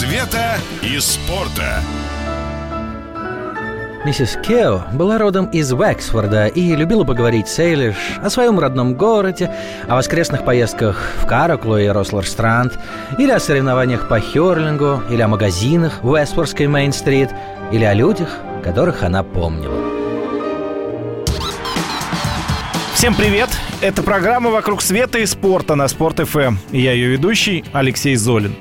света и спорта. Миссис Кео была родом из Уэксфорда и любила поговорить с Эйлиш о своем родном городе, о воскресных поездках в Караклу и Рослар-Странт, или о соревнованиях по хёрлингу, или о магазинах в Уэксфордской Мейн-стрит, или о людях, которых она помнила. Всем привет! Это программа «Вокруг света и спорта» на Спорт.FM. И я ее ведущий Алексей Золин.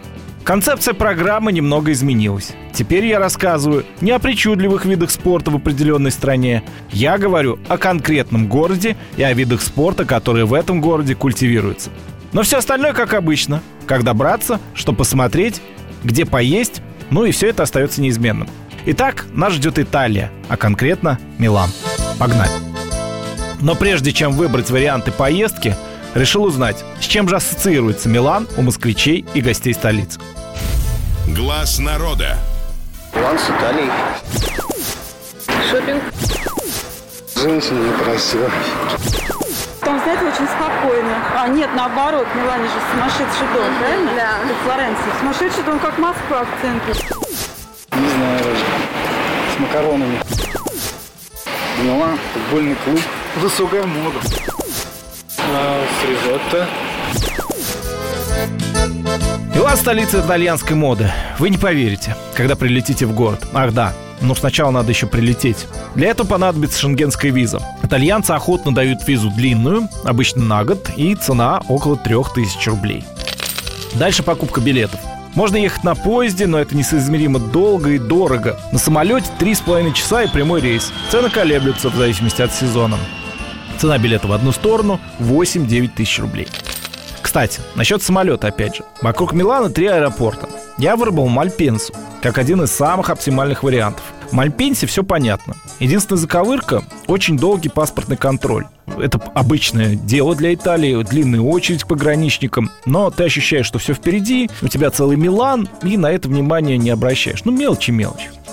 Концепция программы немного изменилась. Теперь я рассказываю не о причудливых видах спорта в определенной стране. Я говорю о конкретном городе и о видах спорта, которые в этом городе культивируются. Но все остальное как обычно. Как добраться, что посмотреть, где поесть, ну и все это остается неизменным. Итак, нас ждет Италия, а конкретно Милан. Погнали! Но прежде чем выбрать варианты поездки, решил узнать, с чем же ассоциируется Милан у москвичей и гостей столицы. Глаз народа. Милан с Италией. Шопинг. Женщина некрасивая. Там, знаете, очень спокойно. А, нет, наоборот, в Милане же сумасшедший дом, правильно? Да. Как Флоренция. Сумасшедший дом, как Москва в центре. Не знаю, с макаронами. Милан, футбольный клуб. Высокая мода. Фризотто. Милан – столица итальянской моды. Вы не поверите, когда прилетите в город. Ах да, но сначала надо еще прилететь. Для этого понадобится шенгенская виза. Итальянцы охотно дают визу длинную, обычно на год, и цена около 3000 рублей. Дальше покупка билетов. Можно ехать на поезде, но это несоизмеримо долго и дорого. На самолете 3,5 часа и прямой рейс. Цены колеблются в зависимости от сезона. Цена билета в одну сторону – 8-9 тысяч рублей. Кстати, насчет самолета опять же. Вокруг Милана 3 аэропорта. Я выбрал Мальпенсу, как один из самых оптимальных вариантов. В Мальпенсе все понятно. Единственная заковырка – очень долгий паспортный контроль. Это обычное дело для Италии, длинная очередь к пограничникам. Но ты ощущаешь, что все впереди, у тебя целый Милан, и на это внимание не обращаешь. Ну, мелочи.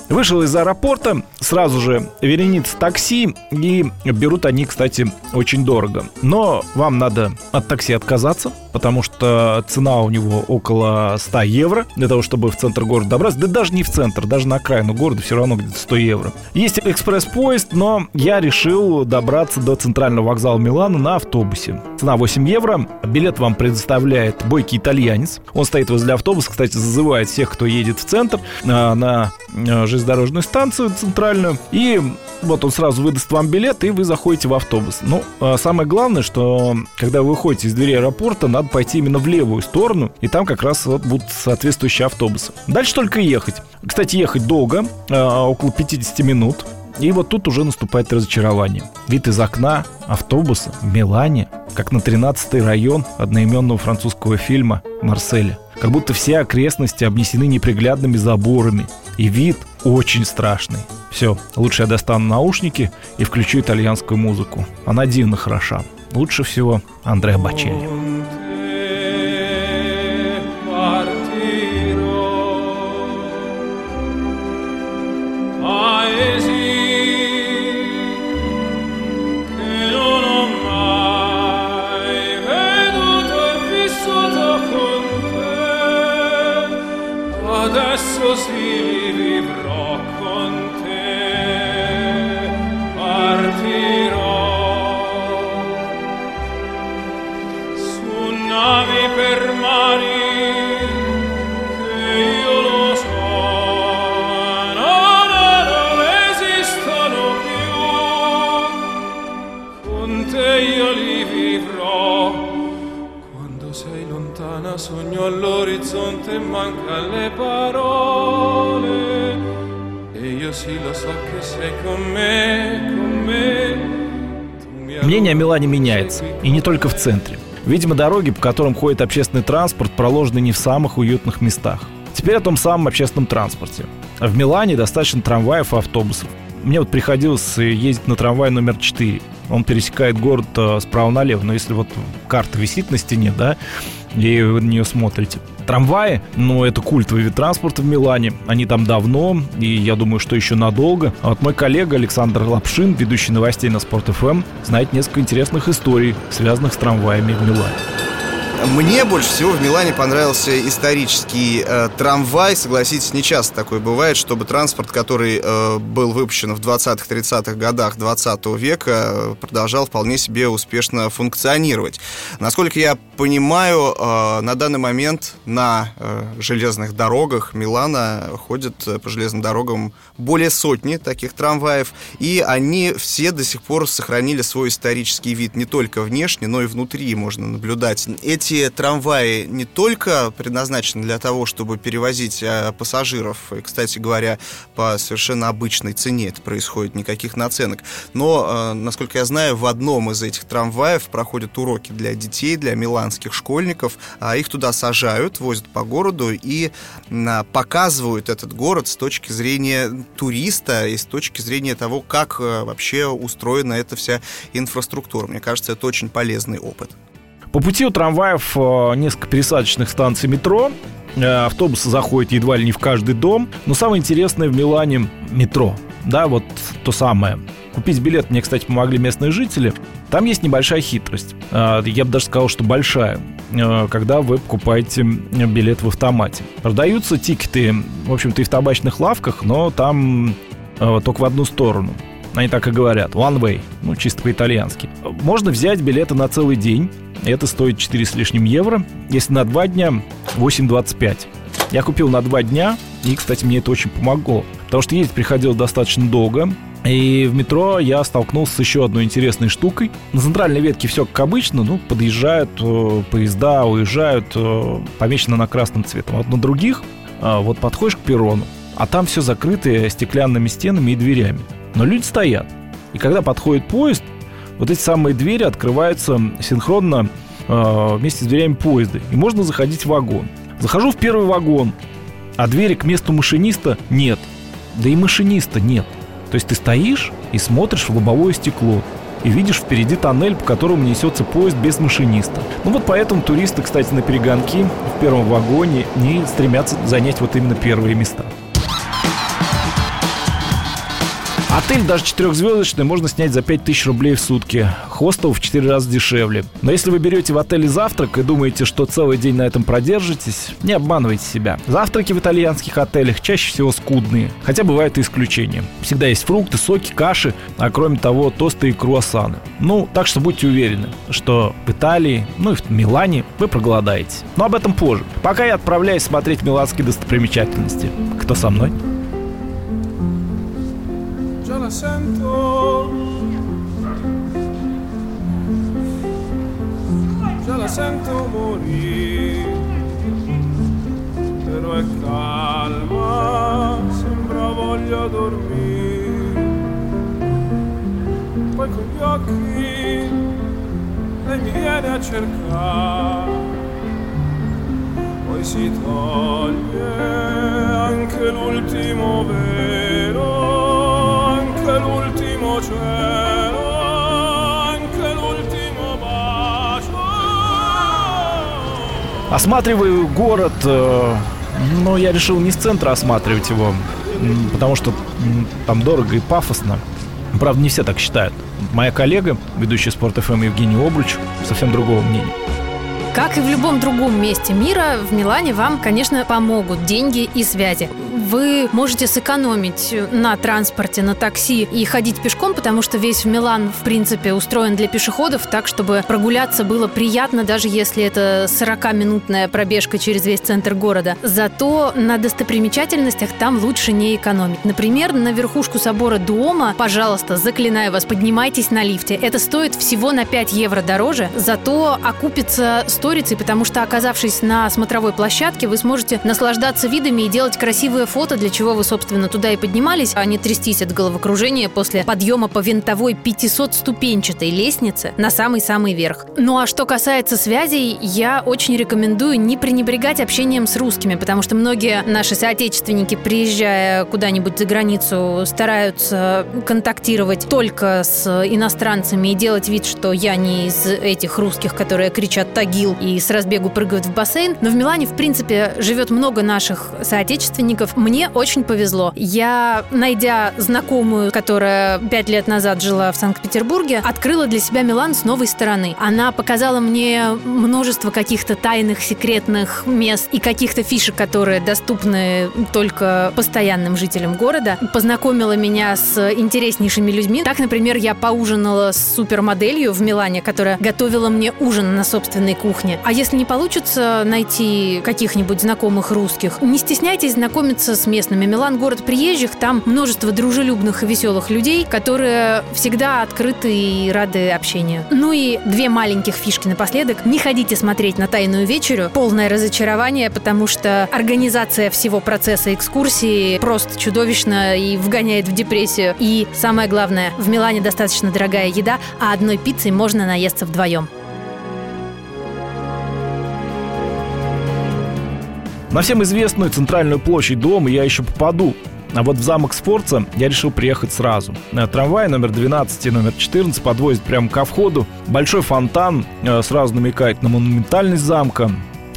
Вышел из аэропорта, сразу же вереница такси, и берут они, кстати, очень дорого. Но вам надо от такси отказаться, потому что цена у него около 100 евро для того, чтобы в центр города добраться. Да даже не в центр, даже на окраину города все равно где-то 100 евро. Есть экспресс-поезд, но я решил добраться до центрального вокзала Милана на автобусе. Цена 8 евро. Билет вам предоставляет бойкий итальянец. Он стоит возле автобуса, кстати, зазывает всех, кто едет в центр, на железнодорожную станцию центральную. И вот он сразу выдаст вам билет, и вы заходите в автобус. Ну, самое главное, что когда вы выходите из двери аэропорта, надо пойти именно в левую сторону, и там как раз вот будут соответствующие автобусы. Дальше только ехать. Кстати, ехать долго, около 50 минут. И вот тут уже наступает разочарование. Вид из окна автобуса в Милане, как на 13-й район одноименного французского фильма «Марселя». Как будто все окрестности обнесены неприглядными заборами. И вид очень страшный. Все, лучше я достану наушники и включу итальянскую музыку. Она дивно хороша. Лучше всего Андреа Бачелли. Мнение о Милане меняется, и не только в центре. Видимо, дороги, по которым ходит общественный транспорт, проложены не в самых уютных местах. Теперь о том самом общественном транспорте. В Милане достаточно трамваев и автобусов. Мне вот приходилось ездить на трамвай номер 4. Он пересекает город справа налево. Но если вот карта висит на стене, да, и вы на нее смотрите. Трамваи, это культовый вид транспорта в Милане. Они там давно, и я думаю, что еще надолго. А вот мой коллега Александр Лапшин, ведущий новостей на Спорт.FM, знает несколько интересных историй, связанных с трамваями в Милане. Мне больше всего в Милане понравился исторический трамвай. Согласитесь, не часто такое бывает, чтобы транспорт, который был выпущен в 20-30-х годах 20 века, продолжал вполне себе успешно функционировать. Насколько я понимаю, на данный момент на железных дорогах Милана ходят по железным дорогам более сотни таких трамваев, и они все до сих пор сохранили свой исторический вид, не только внешне, но и внутри можно наблюдать. Эти трамваи не только предназначены для того, чтобы перевозить пассажиров, и, кстати говоря, по совершенно обычной цене это происходит, никаких наценок, но, насколько я знаю, в одном из этих трамваев проходят уроки для детей, для миланских школьников, их туда сажают, возят по городу и показывают этот город с точки зрения туриста и с точки зрения того, как вообще устроена эта вся инфраструктура. Мне кажется, это очень полезный опыт. По пути у трамваев несколько пересадочных станций метро. Автобусы заходят едва ли не в каждый дом. Но самое интересное в Милане – метро. Да, вот то самое. Купить билет мне, кстати, помогли местные жители. Там есть небольшая хитрость. Я бы даже сказал, что большая. Когда вы покупаете билет в автомате. Продаются тикеты, в общем-то, и в табачных лавках, но там только в одну сторону. Они так и говорят. One way. Ну, чисто по-итальянски. Можно взять билеты на целый день. Это стоит 4 с лишним евро. Если на 2 дня, 8,25. Я купил на 2 дня. И, кстати, мне это очень помогло. Потому что ездить приходилось достаточно долго. И в метро я столкнулся с еще одной интересной штукой. На центральной ветке все как обычно. Ну, подъезжают поезда, уезжают. Помечено на красным цветом. А на других вот подходишь к перрону, а там все закрыто стеклянными стенами и дверями. Но люди стоят. И когда подходит поезд, вот эти самые двери открываются синхронно вместе с дверями поезда. И можно заходить в вагон. Захожу в первый вагон, а двери к месту машиниста нет. Да и машиниста нет. То есть ты стоишь и смотришь в лобовое стекло. И видишь впереди тоннель, по которому несется поезд без машиниста. Ну вот поэтому туристы, кстати, на перегонки в первом вагоне не стремятся занять вот именно первые места. Отель даже 4-звездочный можно снять за 5000 рублей в сутки. Хостел в 4 раза дешевле. Но если вы берете в отеле завтрак и думаете, что целый день на этом продержитесь, не обманывайте себя. Завтраки в итальянских отелях чаще всего скудные. Хотя бывают и исключения. Всегда есть фрукты, соки, каши, а кроме того тосты и круассаны. Ну, так что будьте уверены, что в Италии, ну и в Милане вы проголодаетесь. Но об этом позже. Пока я отправляюсь смотреть миланские достопримечательности. Кто со мной? Già la sento morire, però è calma, sembra voglia dormire, poi con gli occhi lei mi viene a cercare, poi si toglie anche l'ultimo velo. Anche l'ultimo cielo, anche l'ultimo bacio. Осматриваю город, но я решил не с центра осматривать его, потому что там дорого и пафосно. Правда, не все так считают. Моя коллега, ведущая Спорт.FM Евгений Обруч, совсем другого мнения. Как и в любом другом месте мира, в Милане вам, конечно, помогут деньги и связи. Вы можете сэкономить на транспорте, на такси и ходить пешком, потому что весь Милан, в принципе, устроен для пешеходов так, чтобы прогуляться было приятно, даже если это 40-минутная пробежка через весь центр города. Зато на достопримечательностях там лучше не экономить. Например, на верхушку собора Дуомо, пожалуйста, заклинаю вас, поднимайтесь на лифте. Это стоит всего на 5 евро дороже, зато окупится сторицей, потому что, оказавшись на смотровой площадке, вы сможете наслаждаться видами и делать красивые фото, для чего вы, собственно, туда и поднимались, а не трястись от головокружения после подъема по винтовой 500-ступенчатой лестнице на самый-самый верх. Ну а что касается связей, я очень рекомендую не пренебрегать общением с русскими, потому что многие наши соотечественники, приезжая куда-нибудь за границу, стараются контактировать только с иностранцами и делать вид, что я не из этих русских, которые кричат «Тагил» и с разбегу прыгают в бассейн. Но в Милане, в принципе, живет много наших соотечественников, Мне очень повезло. Я, найдя знакомую, которая 5 лет назад жила в Санкт-Петербурге, открыла для себя Милан с новой стороны. Она показала мне множество каких-то тайных, секретных мест и каких-то фишек, которые доступны только постоянным жителям города. Познакомила меня с интереснейшими людьми. Так, например, я поужинала с супермоделью в Милане, которая готовила мне ужин на собственной кухне. А если не получится найти каких-нибудь знакомых русских, не стесняйтесь знакомиться с местными. Милан – город приезжих, там множество дружелюбных и веселых людей, которые всегда открыты и рады общению. Ну и 2 маленьких фишки напоследок. Не ходите смотреть на «Тайную вечерю». Полное разочарование, потому что организация всего процесса экскурсии просто чудовищна и вгоняет в депрессию. И самое главное, в Милане достаточно дорогая еда, а одной пиццей можно наесться вдвоем. На всем известную центральную площадь Дуомо я еще попаду. А вот в замок Сфорца я решил приехать сразу. Трамвай номер 12 и номер 14 подвозят прямо ко входу. Большой фонтан сразу намекает на монументальность замка.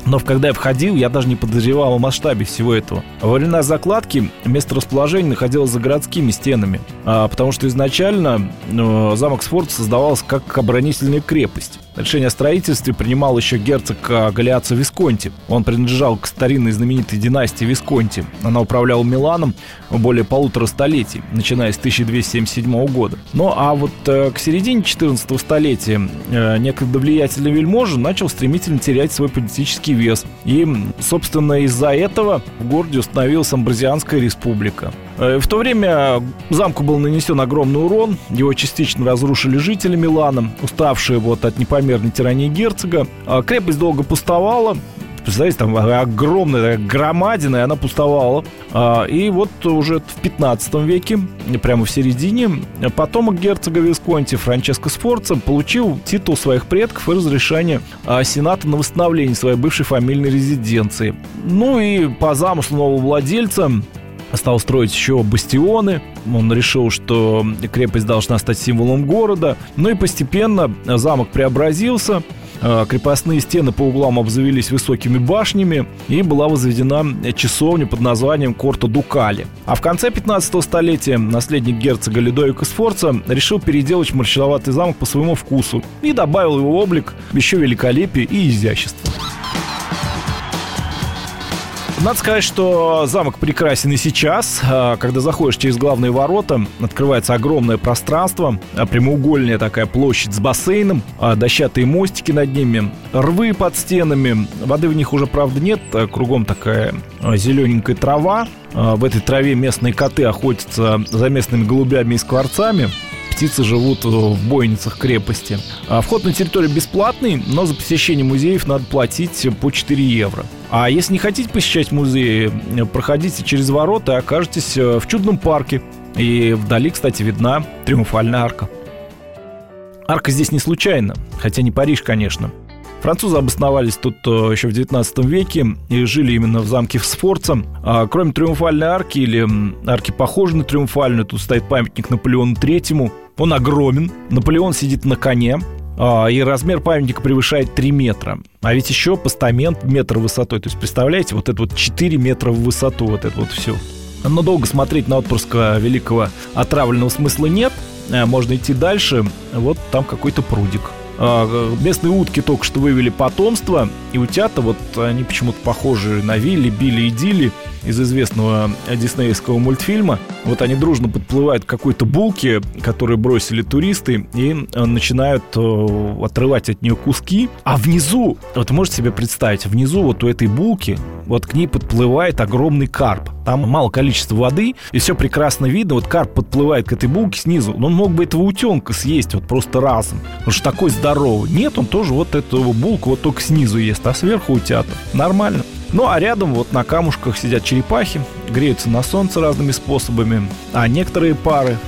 Но когда я входил, я даже не подозревал о масштабе всего этого. Во времена закладки место расположения находилось за городскими стенами, потому что изначально замок Сфорца создавался как оборонительная крепость. Решение о строительстве принимал еще герцог Галиацо Висконти. Он принадлежал к старинной знаменитой династии Висконти. Она управляла Миланом более 1,5 столетий, начиная с 1277 года. Ну а вот к середине 14 столетия некогда влиятельный вельможа начал стремительно терять свой политический вес. И, собственно, из-за этого в городе установилась Амбразианская республика. В то время замку был нанесен огромный урон, его частично разрушили жители Милана, уставшие от непомерной тирании герцога. Крепость долго пустовала, представляете, там огромная громадина, и она пустовала. И уже в 15 веке, прямо в середине, потомок герцога Висконти Франческо Сфорца получил титул своих предков и разрешение Сената на восстановление своей бывшей фамильной резиденции. Ну и по замыслу нового владельца стал строить еще бастионы. Он решил, что крепость должна стать символом города. Ну и постепенно замок преобразился. Крепостные стены по углам обзавелись высокими башнями, и была возведена часовня под названием Корто Дукали. А в конце 15 столетия наследник герцога Лодовико Сфорца решил переделать морщиноватый замок по своему вкусу и добавил его облик еще великолепия и изящества. Надо сказать, что замок прекрасен и сейчас. Когда заходишь через главные ворота, открывается огромное пространство, прямоугольная такая площадь с бассейном, дощатые мостики над ними, рвы под стенами. Воды в них уже, правда, нет, кругом такая зелененькая трава. В этой траве местные коты охотятся за местными голубями и скворцами. Птицы живут в бойницах крепости. Вход на территорию бесплатный, но за посещение музеев надо платить по 4 евро. А если не хотите посещать музеи, проходите через ворота и окажетесь в чудном парке. И вдали, кстати, видна Триумфальная арка. Арка здесь не случайна, хотя не Париж, конечно. Французы обосновались тут еще в 19 веке и жили именно в замке Сфорца. Кроме Триумфальной арки или арки, похожей на Триумфальную, тут стоит памятник Наполеону III. Он огромен. Наполеон сидит на коне, и размер памятника превышает 3 метра. А ведь еще постамент метр высотой. То есть, представляете, 4 метра в высоту, все. Но долго смотреть на отпрыск великого отравленного смысла нет. Можно идти дальше. Там какой-то прудик. Местные утки только что вывели потомство, и утята, они почему-то похожи на Вилли, Билли и Дилли из известного диснеевского мультфильма. Они дружно подплывают к какой-то булке, которую бросили туристы, и начинают отрывать от нее куски. А внизу, можете себе представить, внизу у этой булки, к ней подплывает огромный карп. Там мало количества воды, и все прекрасно видно. Карп подплывает к этой булке снизу. Но он мог бы этого утенка съесть просто разом. Потому что такой здоровый. Нет, он тоже эту булку только снизу ест, а сверху утята. Нормально. Ну, а рядом на камушках сидят черепахи, греются на солнце разными способами. А некоторые пары...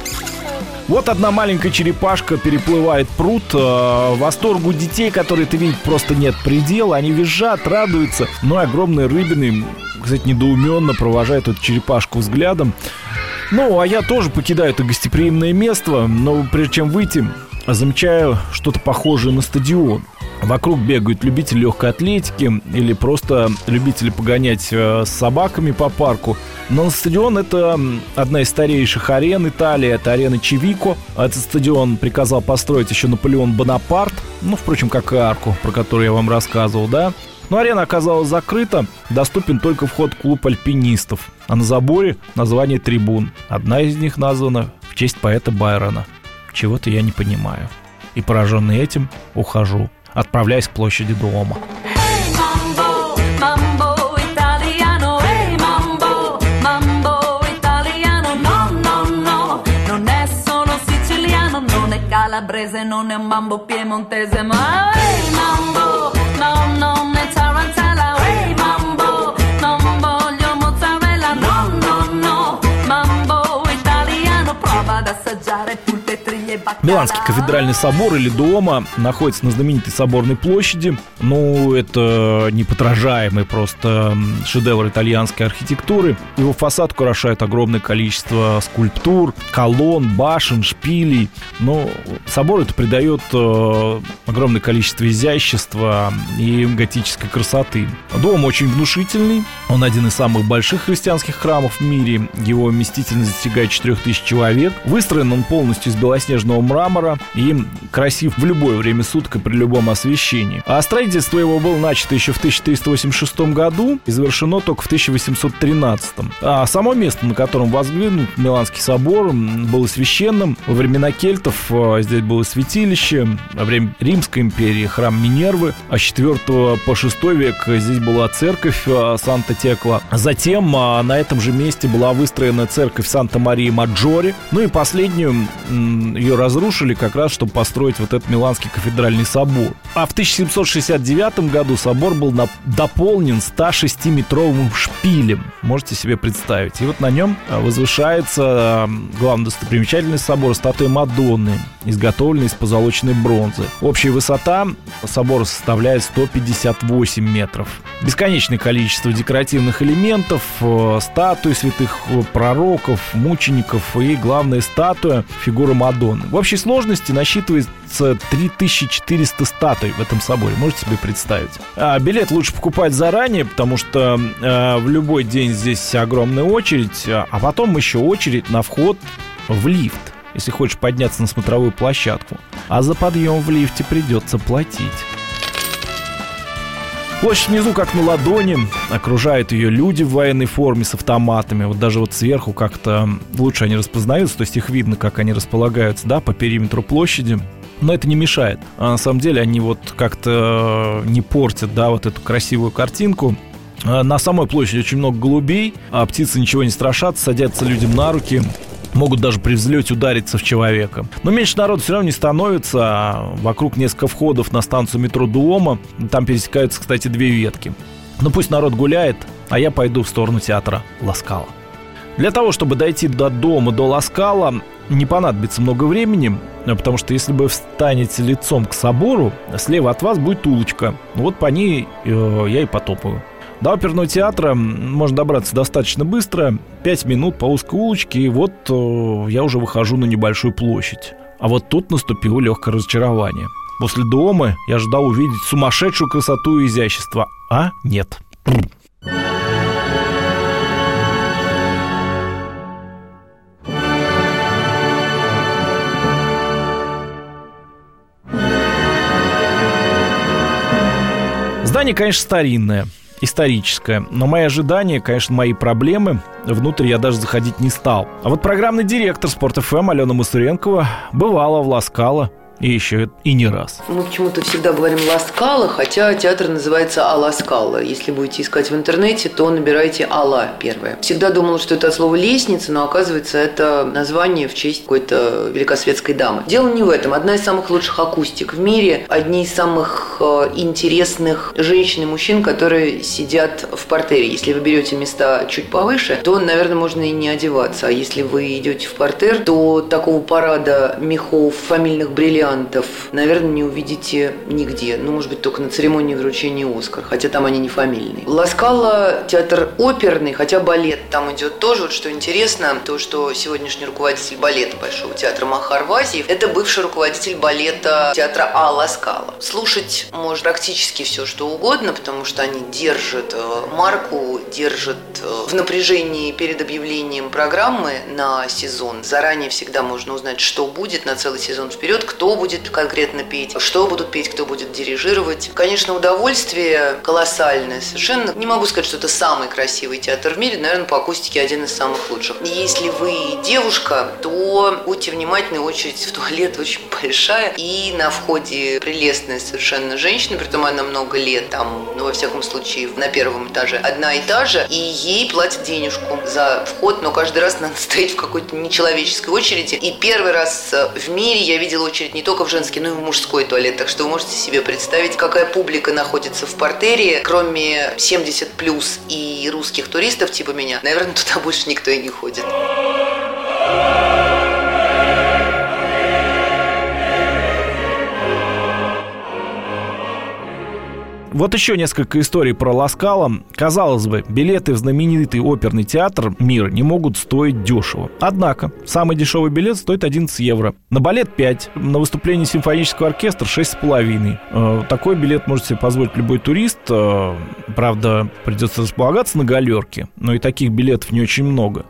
одна маленькая черепашка переплывает пруд. Восторгу детей, которые ты видишь, просто нет предела. Они визжат, радуются. Ну, и огромные рыбины, кстати, недоуменно провожают эту черепашку взглядом. А я тоже покидаю это гостеприимное место. Но прежде чем выйти, замечаю что-то похожее на стадион. Вокруг бегают любители легкой атлетики или просто любители погонять с собаками по парку. Но стадион — это одна из старейших арен Италии, это арена Чивико. Этот стадион приказал построить еще Наполеон Бонапарт, ну, впрочем, как и арку, про которую я вам рассказывал, да. Но арена оказалась закрыта, доступен только вход в клуб альпинистов. А на заборе название трибун. Одна из них названа в честь поэта Байрона. Чего-то я не понимаю. И пораженный этим ухожу, отправляясь к площади Дуомо. Миланский кафедральный собор или Дуомо находится на знаменитой соборной площади. Ну, это неподражаемый просто шедевр итальянской архитектуры. Его фасад украшает огромное количество скульптур, колонн, башен, шпилей. Но собор это придает огромное количество изящества и готической красоты. Дуомо очень внушительный. Он один из самых больших христианских храмов в мире. Его вместительность достигает 4000 человек. Выстроен он полностью из белоснежного мрамора и красив в любое время суток и при любом освещении. А строительство его было начато еще в 1386 году и завершено только в 1813. А само место, на котором воздвигнут Миланский собор, было священным. Во времена кельтов здесь было святилище, во время Римской империи храм Минервы, а с 4 по 6 век здесь была церковь Санта-Текла. Затем на этом же месте была выстроена церковь Санта-Марии-Маджоре. Ну и последнюю ее разрушили как раз, чтобы построить вот этот Миланский кафедральный собор. А в 1769 году собор был дополнен 106-метровым шпилем. Можете себе представить. И вот на нем возвышается главная достопримечательность собора — статуя Мадонны, изготовленная из позолоченной бронзы. Общая высота собора составляет 158 метров. Бесконечное количество декоративных элементов, статуи святых пророков, мучеников и, главное, статуя — фигура Мадонны. В общей сложности насчитывается 3400 статуй в этом соборе. Можете себе представить. Билет лучше покупать заранее, потому что в любой день здесь огромная очередь, а потом еще очередь на вход в лифт, если хочешь подняться на смотровую площадку. А за подъем в лифте придется платить. Площадь внизу как на ладони, окружают ее люди в военной форме с автоматами. Вот даже вот сверху как-то лучше они распознаются, то есть их видно, как они располагаются, да, по периметру площади. Но это не мешает. А на самом деле они вот как-то не портят, да, вот эту красивую картинку. На самой площади очень много голубей, а птицы ничего не страшатся, садятся людям на руки, могут даже при взлете удариться в человека. Но меньше народу все равно не становится. Вокруг несколько входов на станцию метро Дуомо. Там пересекаются, кстати, две ветки. Но пусть народ гуляет, а я пойду в сторону театра Ла Скала. Для того, чтобы дойти до дома, до Ла Скала, не понадобится много времени, потому что если вы встанете лицом к собору, слева от вас будет улочка. Вот по ней я и потопаю. До оперного театра можно добраться достаточно быстро, 5 минут по узкой улочке, и вот я уже выхожу на небольшую площадь. А вот тут наступило легкое разочарование. После дома я ожидал увидеть сумасшедшую красоту и изящество, а нет. Здание, конечно, старинное, историческая. Но мои ожидания, конечно, мои проблемы. Внутрь я даже заходить не стал. А вот программный директор Спорт.FM Алена Мусуренкова бывала в Ла Скала. И еще и не раз. Мы почему-то всегда говорим «Ла Скала», хотя театр называется «Ала Скала». Если будете искать в интернете, то набирайте «Ала» первое. Всегда думала, что это от слова «лестница», но оказывается, это название в честь какой-то великосветской дамы. Дело не в этом. Одна из самых лучших акустик в мире, одни из самых интересных женщин и мужчин, которые сидят в портере. Если вы берете места чуть повыше, то, наверное, можно и не одеваться. А если вы идете в портер, то такого парада мехов, фамильных бриллиантов, наверное, не увидите нигде. Ну, может быть, только на церемонии вручения «Оскар», хотя там они не фамильные. Ла Скала — театр оперный, хотя балет там идет тоже. Вот что интересно, то, что сегодняшний руководитель балета Большого театра Махар Вазиев — это бывший руководитель балета театра А Ла Скала. Слушать может практически все, что угодно, потому что они держат марку, держат в напряжении перед объявлением программы на сезон. Заранее всегда можно узнать, что будет на целый сезон вперед, кто будет конкретно петь, что будут петь, кто будет дирижировать. Конечно, удовольствие колоссальное совершенно. Не могу сказать, что это самый красивый театр в мире, наверное, по акустике один из самых лучших. Если вы девушка, то будьте внимательны, очередь в туалет очень большая, и на входе прелестная совершенно женщина, притом она много лет там, ну, во всяком случае, на первом этаже одна и та же, и ей платят денежку за вход, но каждый раз надо стоять в какой-то нечеловеческой очереди. И первый раз в мире я видела очередь не только в женский, но и в мужской туалет, так что вы можете себе представить, какая публика находится в портере, кроме 70+ и русских туристов типа меня, наверное, туда больше никто и не ходит. Вот еще несколько историй про Ла Скала. Казалось бы, билеты в знаменитый оперный театр мира не могут стоить дешево. Однако, самый дешевый билет стоит 11 евро. На балет 5, на выступление симфонического оркестра 6,5. Такой билет может себе позволить любой турист. Правда, придется располагаться на галерке, но и таких билетов не очень много.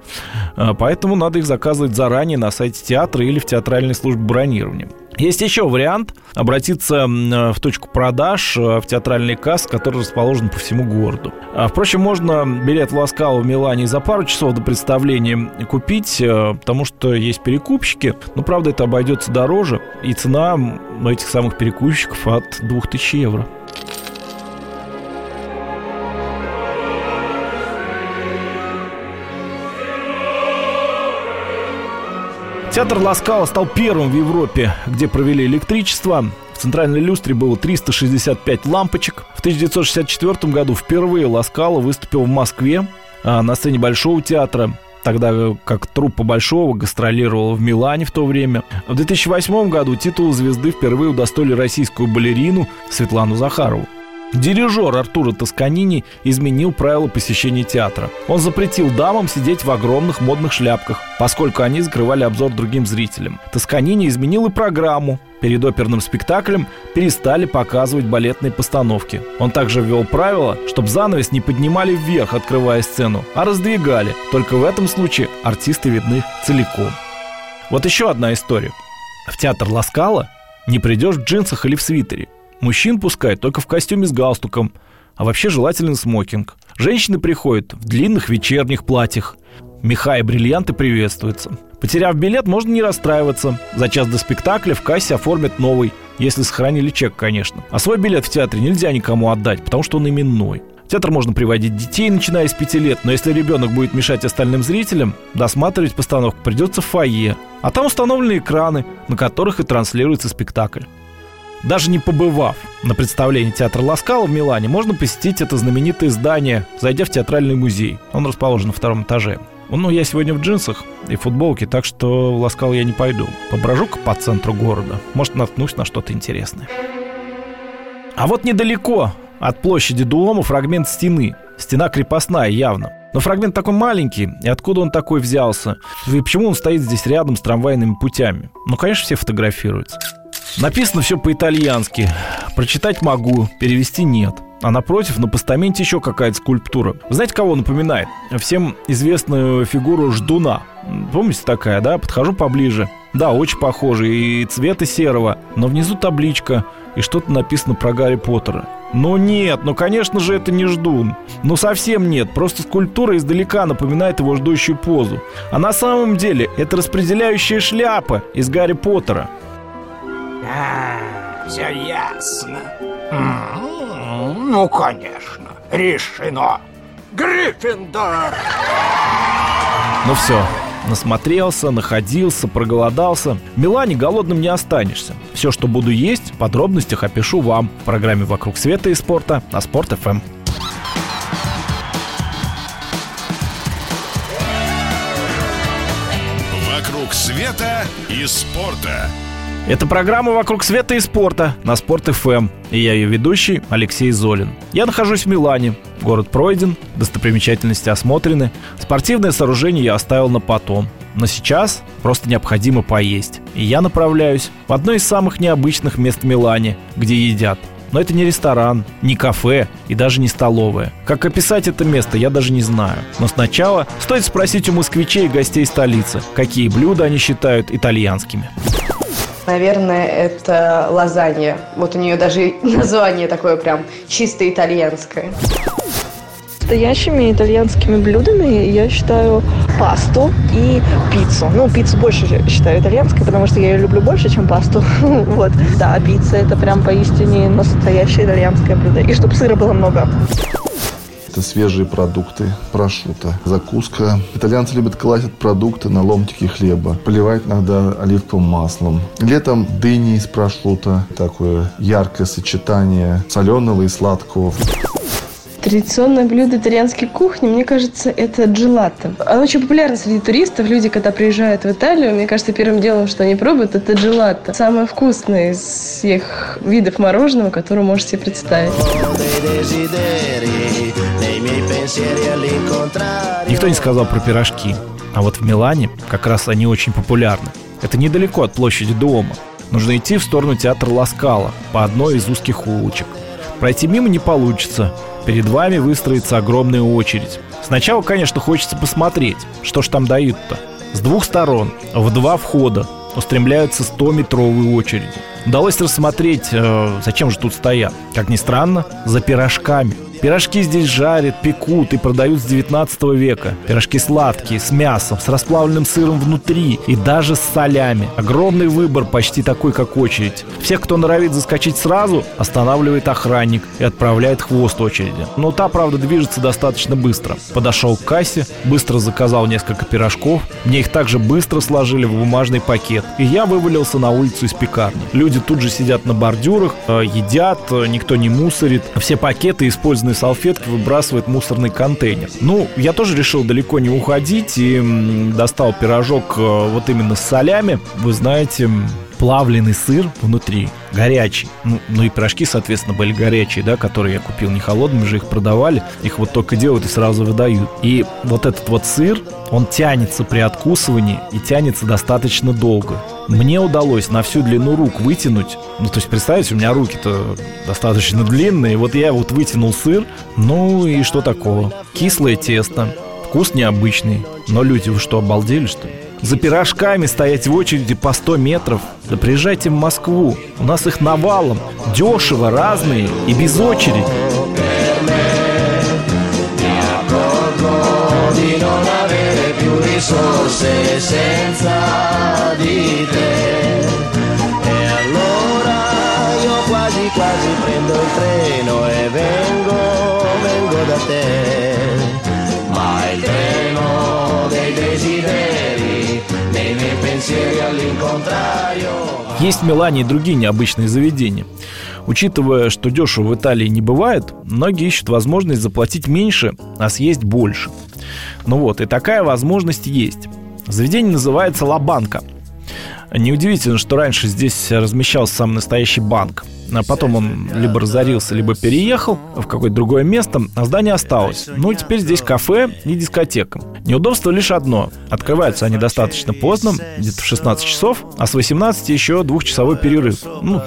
Поэтому надо их заказывать заранее на сайте театра или в театральной службе бронирования. Есть еще вариант обратиться в точку продаж, в театральный касс, который расположен по всему городу. Впрочем, можно билет в Ла Скалу в Милане за пару часов до представления купить, потому что есть перекупщики, но, правда, это обойдется дороже, и цена этих самых перекупщиков от 2000 евро. Театр Ла Скала стал первым в Европе, где провели электричество. В центральной люстре было 365 лампочек. В 1964 году впервые Ла Скала выступил в Москве на сцене Большого театра, тогда как труппа Большого гастролировала в Милане в то время. В 2008 году титул звезды впервые удостоили российскую балерину Светлану Захарову. Дирижер Артуро Тосканини изменил правила посещения театра. Он запретил дамам сидеть в огромных модных шляпках, поскольку они закрывали обзор другим зрителям. Тосканини изменил и программу. Перед оперным спектаклем перестали показывать балетные постановки. Он также ввел правило, чтобы занавес не поднимали вверх, открывая сцену, а раздвигали. Только в этом случае артисты видны целиком. Вот еще одна история. В театр Ла Скала не придешь в джинсах или в свитере. Мужчин пускают только в костюме с галстуком, а вообще желательно смокинг. Женщины приходят в длинных вечерних платьях. Меха и бриллианты приветствуются. Потеряв билет, можно не расстраиваться. За час до спектакля в кассе оформят новый, если сохранили чек, конечно. А свой билет в театре нельзя никому отдать, потому что он именной. В театр можно приводить детей, начиная с 5 лет, но если ребенок будет мешать остальным зрителям, досматривать постановку придется в фойе. А там установлены экраны, на которых и транслируется спектакль. Даже не побывав на представлении театра Ла Скала в Милане, можно посетить это знаменитое здание, зайдя в театральный музей. Он расположен на втором этаже. Ну, я сегодня в джинсах и футболке, так что в Ла Скалу я не пойду. Поброжу-ка по центру города. Может, наткнусь на что-то интересное. А вот недалеко от площади Дуомо фрагмент стены. Стена крепостная, явно. Но фрагмент такой маленький, и откуда он такой взялся? И почему он стоит здесь рядом с трамвайными путями? Ну, конечно, все фотографируются. Написано все по-итальянски. Прочитать могу, перевести нет. А напротив, на постаменте еще какая-то скульптура. Знаете, кого напоминает? Всем известную фигуру ждуна. Помните такая, да? Подхожу поближе. Да, очень похоже. И цвета серого. Но внизу табличка. И что-то написано про Гарри Поттера. Ну нет, ну конечно же это не ждун. Ну совсем нет, просто скульптура издалека напоминает его ждущую позу. А на самом деле это распределяющая шляпа из Гарри Поттера. Все ясно. Ну, конечно, решено. Гриффиндор! Ну все, насмотрелся, находился, проголодался. В Милане голодным не останешься. Все, что буду есть, в подробностях опишу вам в программе «Вокруг света и спорта» на Спорт.FM. «Вокруг света и спорта». Это программа «Вокруг света и спорта» на Спорт.FM, и я ее ведущий Алексей Золин. Я нахожусь в Милане. Город пройден, достопримечательности осмотрены, спортивное сооружение я оставил на потом. Но сейчас просто необходимо поесть. И я направляюсь в одно из самых необычных мест в Милане, где едят Но это не ресторан, не кафе и даже не столовая. Как описать это место, я даже не знаю. Но сначала стоит спросить у москвичей и гостей столицы, какие блюда они считают итальянскими. Наверное, это лазанья. Вот у нее даже название такое прям чисто итальянское. Настоящими итальянскими блюдами я считаю пасту и пиццу. Ну, пиццу больше считаю итальянской, потому что я ее люблю больше, чем пасту. Вот. Да, пицца – это прям поистине настоящее итальянское блюдо. И чтобы сыра было много. Это свежие продукты, прошутто, закуска. Итальянцы любят класть продукты на ломтики хлеба. Поливать надо оливковым маслом. Летом дыни из прошутто. Такое яркое сочетание соленого и сладкого. Традиционное блюдо итальянской кухни, мне кажется, это джелато. Оно очень популярно среди туристов. Люди, когда приезжают в Италию, мне кажется, первым делом, что они пробуют, это джелато. Самое вкусное из всех видов мороженого, которое можете себе представить. Никто не сказал про пирожки. А вот в Милане как раз они очень популярны. Это недалеко от площади Дуомо. Нужно идти в сторону театра Ла Скала по одной из узких улочек. Пройти мимо не получится. Перед вами выстроится огромная очередь. Сначала, конечно, хочется посмотреть, что ж там дают-то. С двух сторон, в два входа, устремляются 100-метровые очереди. Удалось рассмотреть, зачем же тут стоят. Как ни странно, за пирожками. Пирожки здесь жарят, пекут и продают с 19 века. Пирожки сладкие, с мясом, с расплавленным сыром внутри и даже с солями. Огромный выбор, почти такой, как очередь. Всех, кто норовит заскочить сразу, останавливает охранник и отправляет хвост очереди. Но та, правда, движется достаточно быстро. Подошел к кассе, быстро заказал несколько пирожков. Мне их также быстро сложили в бумажный пакет. И я вывалился на улицу из пекарни. Люди тут же сидят на бордюрах, едят, никто не мусорит. Все пакеты использованы салфетки выбрасывает мусорный контейнер. Ну, я тоже решил далеко не уходить и достал пирожок вот именно с солями. Вы знаете, плавленый сыр внутри, горячий. Ну и пирожки, соответственно, были горячие, да, которые я купил не холодными, же их продавали. Их вот только делают и сразу выдают. И вот этот вот сыр, он тянется при откусывании и тянется достаточно долго. Мне удалось на всю длину рук вытянуть. Ну, то есть, представьте, у меня руки-то достаточно длинные. Вот я вот вытянул сыр. Ну и что такого? Кислое тесто. Вкус необычный. Но люди, вы что, обалдели, что ли? За пирожками стоять в очереди по 100 метров. Да приезжайте в Москву. У нас их навалом. Дешево, разные и без очереди. Есть в Милане и другие необычные заведения. Учитывая, что дешево в Италии не бывает, многие ищут возможность заплатить меньше, а съесть больше. Ну вот, и такая возможность есть. Заведение называется «Ла Банка». Неудивительно, что раньше здесь размещался самый настоящий банк. А потом он либо разорился, либо переехал в какое-то другое место, а здание осталось. Ну и теперь здесь кафе и дискотека. Неудобство лишь одно. Открываются они достаточно поздно, где-то в 16 часов, а с 18 еще двухчасовой перерыв. Ну,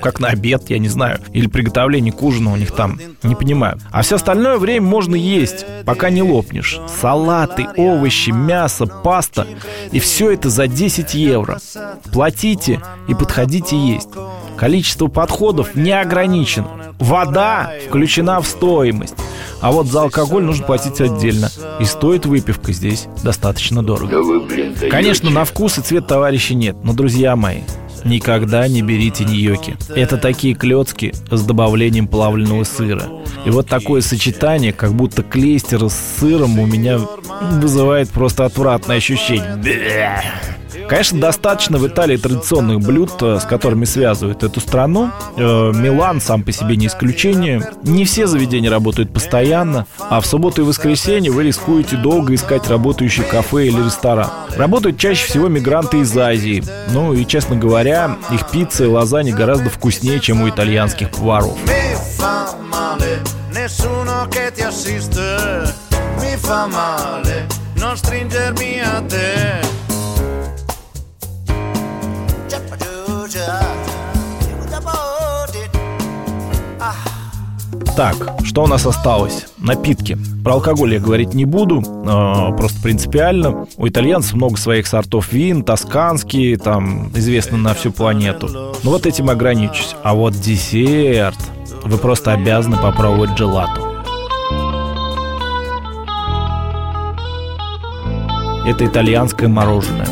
как на обед, я не знаю. Или приготовление к ужину у них там, не понимаю. А все остальное время можно есть, пока не лопнешь. Салаты, овощи, мясо, паста. И все это за 10 евро. Платите и подходите есть. Количество подходов не ограничено. Вода включена в стоимость. А вот за алкоголь нужно платить отдельно. И стоит выпивка здесь достаточно дорого. Да вы, блин, даете. Конечно, на вкус и цвет товарищей нет. Но, друзья мои, никогда не берите ньокки. Это такие клёцки с добавлением плавленного сыра. И вот такое сочетание, как будто клейстера с сыром, у меня вызывает просто отвратное ощущение. Конечно, достаточно в Италии традиционных блюд, с которыми связывают эту страну. Милан сам по себе не исключение. Не все заведения работают постоянно, а в субботу и воскресенье вы рискуете долго искать работающий кафе или ресторан. Работают чаще всего мигранты из Азии. Ну и, честно говоря, их пицца и лазанья гораздо вкуснее, чем у итальянских поваров. Так, что у нас осталось? Напитки. Про алкоголь я говорить не буду, просто принципиально. У итальянцев много своих сортов вин, тосканские, там, известны на всю планету. Ну вот этим ограничусь. А вот десерт. Вы просто обязаны попробовать джелату. Это итальянское мороженое.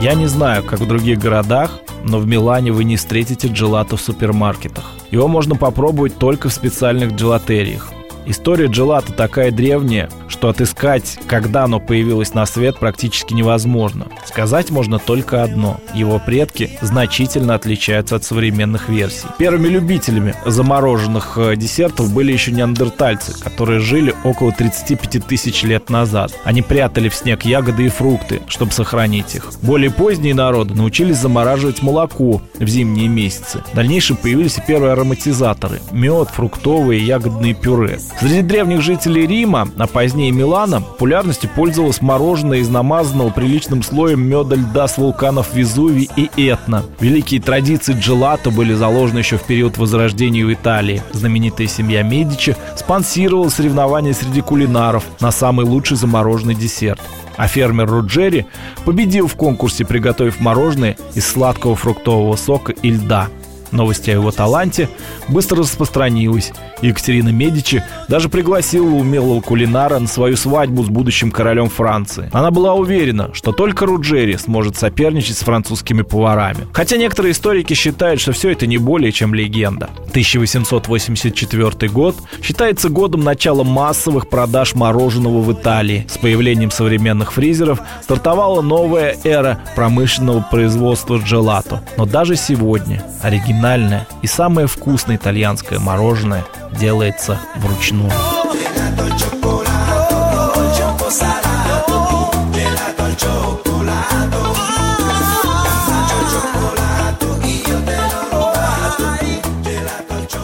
Я не знаю, как в других городах, но в Милане вы не встретите джелато в супермаркетах. Его можно попробовать только в специальных джелатериях. История джелато такая древняя, что отыскать, когда оно появилось на свет, практически невозможно. Сказать можно только одно. Его предки значительно отличаются от современных версий. Первыми любителями замороженных десертов были еще неандертальцы, которые жили около 35 тысяч лет назад. Они прятали в снег ягоды и фрукты, чтобы сохранить их. Более поздние народы научились замораживать молоко в зимние месяцы. В дальнейшем появились первые ароматизаторы – мед, фруктовые и ягодные пюре. Среди древних жителей Рима, а позднее Милана, популярностью пользовалось мороженое из намазанного приличным слоем меда льда с вулканов Везувий и Этна. Великие традиции джелато были заложены еще в период Возрождения в Италии. Знаменитая семья Медичи спонсировала соревнования среди кулинаров на самый лучший замороженный десерт. А фермер Руджери победил в конкурсе, приготовив мороженое из сладкого фруктового сока и льда. Новость о его таланте быстро распространилась. Екатерина Медичи даже пригласила умелого кулинара на свою свадьбу с будущим королем Франции. Она была уверена, что только Руджери сможет соперничать с французскими поварами. Хотя некоторые историки считают, что все это не более чем легенда. 1884 год считается годом начала массовых продаж мороженого в Италии. С появлением современных фризеров стартовала новая эра промышленного производства джелато. Но даже сегодня оригинальное и самое вкусное итальянское мороженое делается вручную.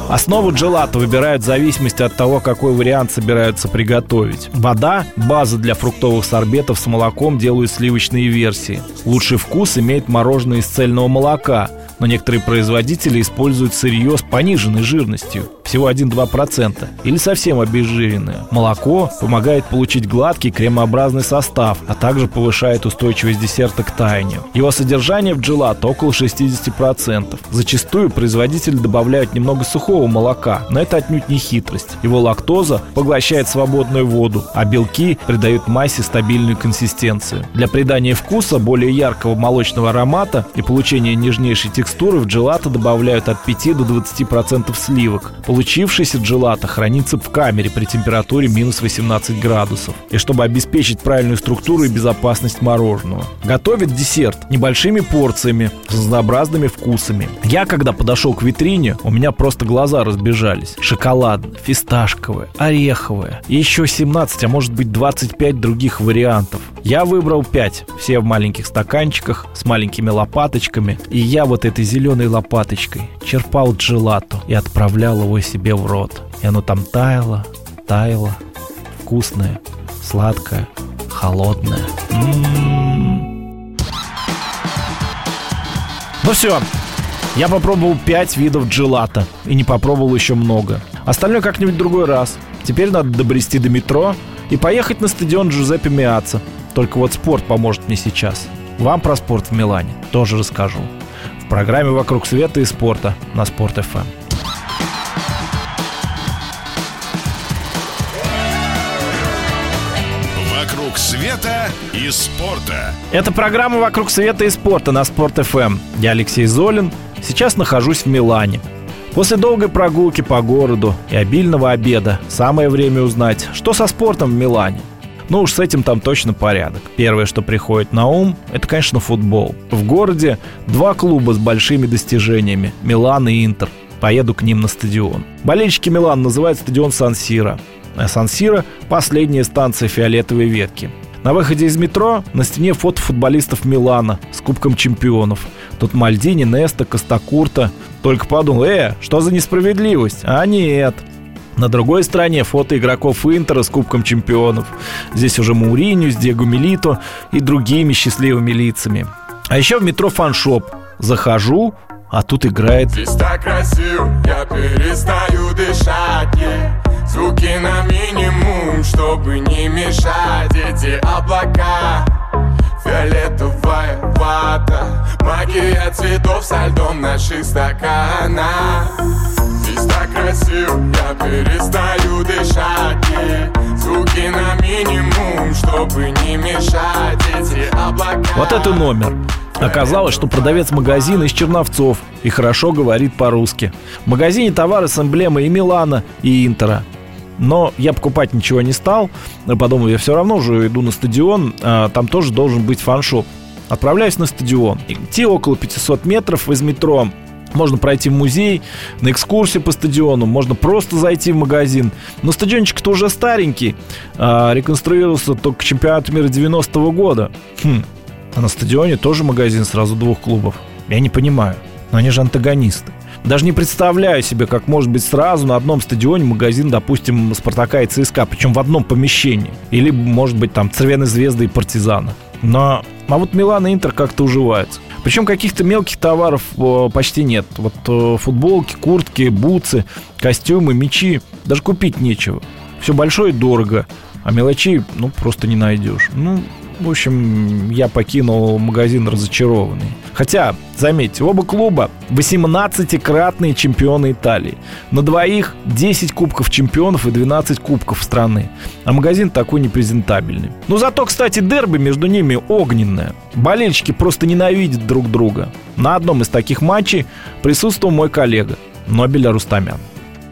Основу джелато выбирают в зависимости от того, какой вариант собираются приготовить. Вода – база для фруктовых сорбетов, с молоком делают сливочные версии. Лучший вкус имеет мороженое из цельного молока, но некоторые производители используют сырье с пониженной жирностью, всего 1-2%, или совсем обезжиренное. Молоко помогает получить гладкий кремообразный состав, а также повышает устойчивость десерта к таянию. Его содержание в джелато около 60%. Зачастую производители добавляют немного сухого молока, но это отнюдь не хитрость. Его лактоза поглощает свободную воду, а белки придают массе стабильную консистенцию. Для придания вкуса, более яркого молочного аромата и получения нежнейшей текстуры в джелато добавляют от 5 до 20% сливок. Получившийся джелато хранится в камере при температуре минус 18 градусов. И чтобы обеспечить правильную структуру и безопасность мороженого, готовят десерт небольшими порциями с разнообразными вкусами. Я, когда подошел к витрине, у меня просто глаза разбежались. Шоколадное, фисташковое, ореховое и еще 17, а может быть 25 других вариантов. Я выбрал 5, все в маленьких стаканчиках с маленькими лопаточками. И я вот этой зеленой лопаточкой черпал джелато и отправлял его себе в рот. И оно там таяло, таяло. Вкусное, сладкое, холодное. Ну все, я попробовал 5 видов джелато и не попробовал еще много. Остальное как-нибудь в другой раз. Теперь надо добрести до метро и поехать на стадион Джузеппе Меацци. Только вот спорт поможет мне сейчас. Вам про спорт в Милане тоже расскажу в программе «Вокруг света и спорта» на Спорт.FM. «Вокруг света и спорта». Это программа «Вокруг света и спорта» на Спорт.FM. Я Алексей Золин. Сейчас нахожусь в Милане. После долгой прогулки по городу и обильного обеда самое время узнать, что со спортом в Милане. Ну уж с этим там точно порядок. Первое, что приходит на ум, это, конечно, футбол. В городе два клуба с большими достижениями – Милан и Интер. Поеду к ним на стадион. Болельщики Милана называют стадион Сан-Сиро. А Сан-Сиро – последняя станция фиолетовой ветки. На выходе из метро на стене фото футболистов Милана с Кубком чемпионов. Тут Мальдини, Неста, Костакурта. Только подумал, что за несправедливость? А нет. На другой стороне фото игроков Интера с Кубком чемпионов. Здесь уже Мауриньо с Диего Милито и другими счастливыми лицами. А еще в метро фаншоп. Захожу, а тут играет... Здесь так красиво, я перестаю дышать, облака, фиолетовая вата, магия цветов со льдом наших стаканов. Здесь так красиво, я перестаю дышать, и звуки на минимум, чтобы не мешать эти облака. Вот это номер. Оказалось, что продавец магазина из Черновцов и хорошо говорит по-русски. В магазине товары с эмблемой и Милана, и Интера. Но я покупать ничего не стал. Подумал, я все равно уже иду на стадион, а там тоже должен быть фан-шоп. Отправляюсь на стадион. Идти около 500 метров из метро. Можно пройти в музей, на экскурсию по стадиону, можно просто зайти в магазин. Но стадиончик-то уже старенький, реконструировался только к чемпионату мира 90-го года. А на стадионе тоже магазин сразу двух клубов. Я не понимаю, но они же антагонисты. Даже не представляю себе, как может быть сразу на одном стадионе магазин, допустим, «Спартака» и «ЦСКА», причем в одном помещении. Или, может быть, там «Цервяной звезды» и «Партизана». Но, а вот «Милан» и «Интер» как-то уживаются. Причем каких-то мелких товаров почти нет. Вот футболки, куртки, бутсы, костюмы, мячи. Даже купить нечего. Все большое и дорого, а мелочей, просто не найдешь. В общем, я покинул магазин разочарованный. Хотя, заметьте, оба клуба 18-кратные чемпионы Италии. На двоих 10 кубков чемпионов и 12 кубков страны. А магазин такой непрезентабельный. Но зато, кстати, дерби между ними огненное. Болельщики просто ненавидят друг друга. На одном из таких матчей присутствовал мой коллега Нобеля Рустамян.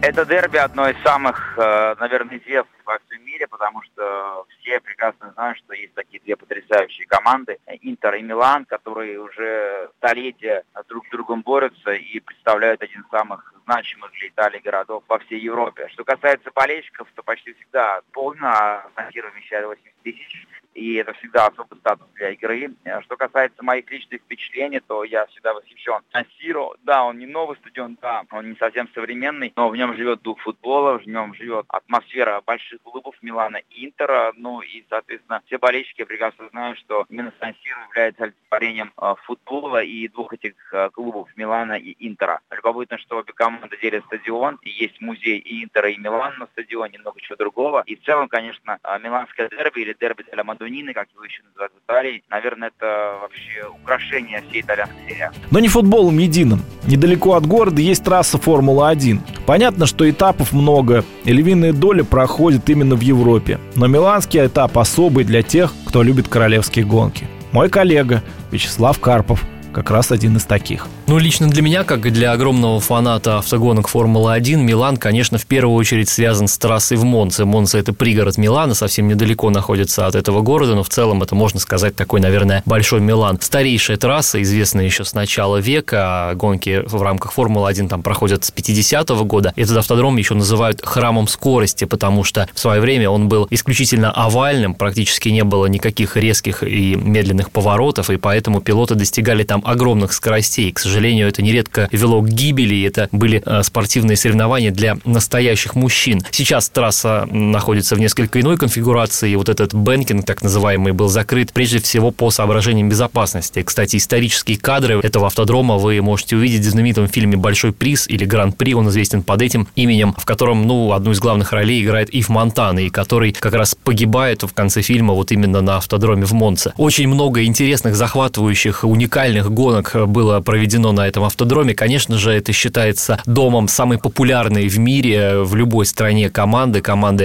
Это дерби одно из самых, наверное, дев во всем мире, потому что все прекрасно знают, что есть такие две потрясающие команды, Интер и Милан, которые уже столетия друг с другом борются и представляют один из самых значимых для Италии городов во всей Европе. Что касается болельщиков, то почти всегда полно, Сан-Сиро вмещает 80 тысяч. И это всегда особый статус для игры. Что касается моих личных впечатлений, то я всегда восхищен Сан-Сиро. Да, он не новый стадион, да, он не совсем современный, но в нем живет дух футбола, в нем живет атмосфера больших клубов Милана и Интера. И, соответственно, все болельщики прекрасно знают, что именно Сан-Сиро является олицетворением футбола и двух этих клубов, Милана и Интера. Любопытно, что обе команды делят стадион, и есть музей и Интера, и Милан на стадионе, много чего другого. И в целом, конечно, миланское дерби или дерби для Мадонны, как его еще называют в Италии, наверное, это вообще украшение всей итальянской серии. Но не футболом единым. Недалеко от города есть трасса «Формула-1». Понятно, что этапов много, и львиная доля проходит именно в Европе. Но миланский этап особый для тех, кто любит королевские гонки. Мой коллега Вячеслав Карпов как раз один из таких. Лично для меня, как и для огромного фаната автогонок Формулы-1, Милан, конечно, в первую очередь связан с трассой в Монце. Монца – это пригород Милана, совсем недалеко находится от этого города, но в целом это, можно сказать, такой, наверное, большой Милан. Старейшая трасса, известная еще с начала века, гонки в рамках Формулы-1 там проходят с 50-го года. Этот автодром еще называют храмом скорости, потому что в свое время он был исключительно овальным, практически не было никаких резких и медленных поворотов, и поэтому пилоты достигали там огромных скоростей. К сожалению, это нередко вело к гибели, и это были спортивные соревнования для настоящих мужчин. Сейчас трасса находится в несколько иной конфигурации, и вот этот бэнкинг, так называемый, был закрыт прежде всего по соображениям безопасности. Кстати, исторические кадры этого автодрома вы можете увидеть в знаменитом фильме «Большой приз» или «Гран-при», он известен под этим именем, в котором, одну из главных ролей играет Ив Монтана, и который как раз погибает в конце фильма вот именно на автодроме в Монце. Очень много интересных, захватывающих, уникальных гонок было проведено на этом автодроме. Конечно же, это считается домом самой популярной в мире, в любой стране команды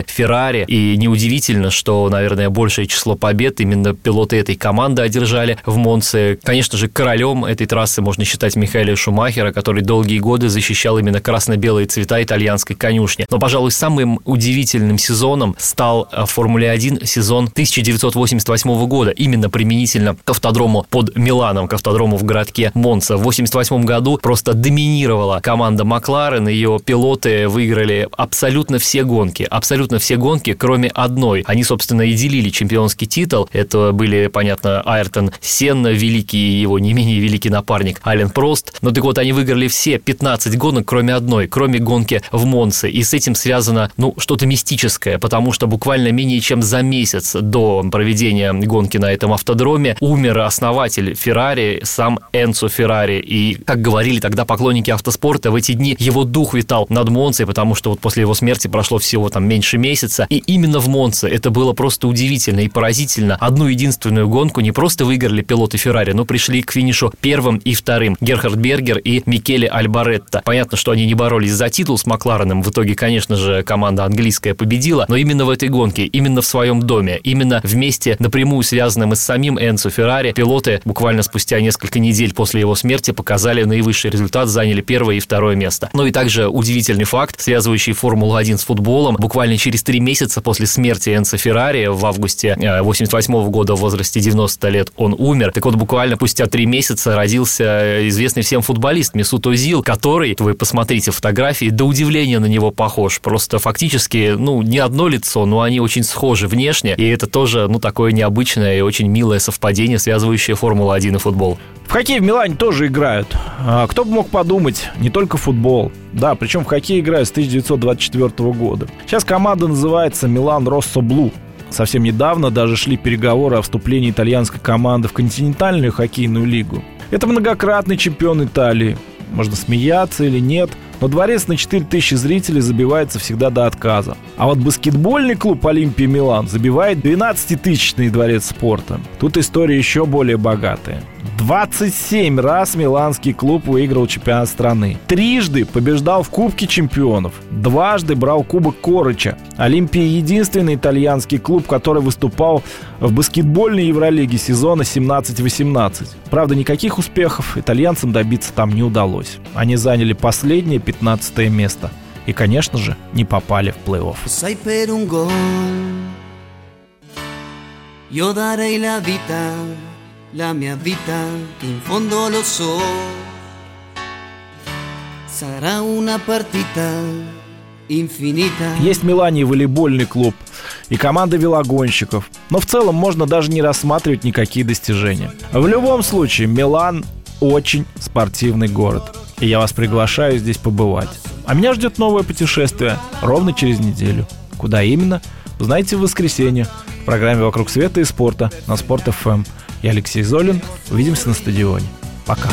Феррари. И неудивительно, что, наверное, большее число побед именно пилоты этой команды одержали в Монце. Конечно же, королем этой трассы можно считать Михаэля Шумахера, который долгие годы защищал именно красно-белые цвета итальянской конюшни. Но, пожалуй, самым удивительным сезоном стал в Формуле-1 сезон 1988 года, именно применительно к автодрому под Миланом, к автодрому в городке Монца. В 1988 году просто доминировала команда Макларен, ее пилоты выиграли абсолютно все гонки, кроме одной. Они, собственно, и делили чемпионский титул. Это были, понятно, Айртон Сенна, великий и его не менее великий напарник Ален Прост. Но так вот, они выиграли все 15 гонок, кроме одной, кроме гонки в Монце. И с этим связано, что-то мистическое, потому что буквально менее чем за месяц до проведения гонки на этом автодроме умер основатель Феррари, сам сам Энцо Феррари. И, как говорили тогда поклонники автоспорта, в эти дни его дух витал над Монцей, потому что вот после его смерти прошло всего там меньше месяца. И именно в Монце это было просто удивительно и поразительно. Одну единственную гонку не просто выиграли пилоты Феррари, но пришли к финишу первым и вторым. Герхард Бергер и Микеле Альбаретто. Понятно, что они не боролись за титул с Маклареном. В итоге, конечно же, команда английская победила. Но именно в этой гонке, именно в своем доме, именно в месте, напрямую связанном и с самим Энцо Феррари, пилоты буквально спустя несколько недель после его смерти показали наивысший результат, заняли первое и второе место. Ну и также удивительный факт, связывающий Формулу-1 с футболом. Буквально через 3 месяца после смерти Энцо Феррари в августе 1988 года в возрасте 90 лет он умер. Так вот, буквально спустя 3 месяца родился известный всем футболист Месут Озил, который, вы посмотрите фотографии, до удивления на него похож. Просто фактически, не одно лицо, но они очень схожи внешне. И это тоже, такое необычное и очень милое совпадение, связывающее Формулу-1 и футбол. В хоккей в Милане тоже играют. А кто бы мог подумать, не только футбол. Да, причем в хоккей играют с 1924 года. Сейчас команда называется «Милан Россо Блу». Совсем недавно даже шли переговоры о вступлении итальянской команды в континентальную хоккейную лигу. Это многократный чемпион Италии. Можно смеяться или нет, но дворец на 4000 зрителей забивается всегда до отказа. А вот баскетбольный клуб «Олимпия Милан» забивает 12-тысячный дворец спорта. Тут история еще более богатая. 27 раз миланский клуб выиграл чемпионат страны. 3-ды побеждал в Кубке чемпионов. 2-ды брал Кубок Корыча. «Олимпия» — единственный итальянский клуб, который выступал в баскетбольной Евролиге сезона 17-18. Правда, никаких успехов итальянцам добиться там не удалось. Они заняли последнее 15 место. И, конечно же, не попали в плей-офф. La mia vita che in fondo lo so, sarà una partita infinita. Есть в Милане волейбольный клуб и команда велогонщиков, но в целом можно даже не рассматривать никакие достижения. В любом случае, Милан очень спортивный город, и я вас приглашаю здесь побывать. А меня ждет новое путешествие ровно через неделю. Куда именно? Узнаете в воскресенье в программе «Вокруг света и спорта» на Спорт.FM. Я Алексей Золин. Увидимся на стадионе. Пока.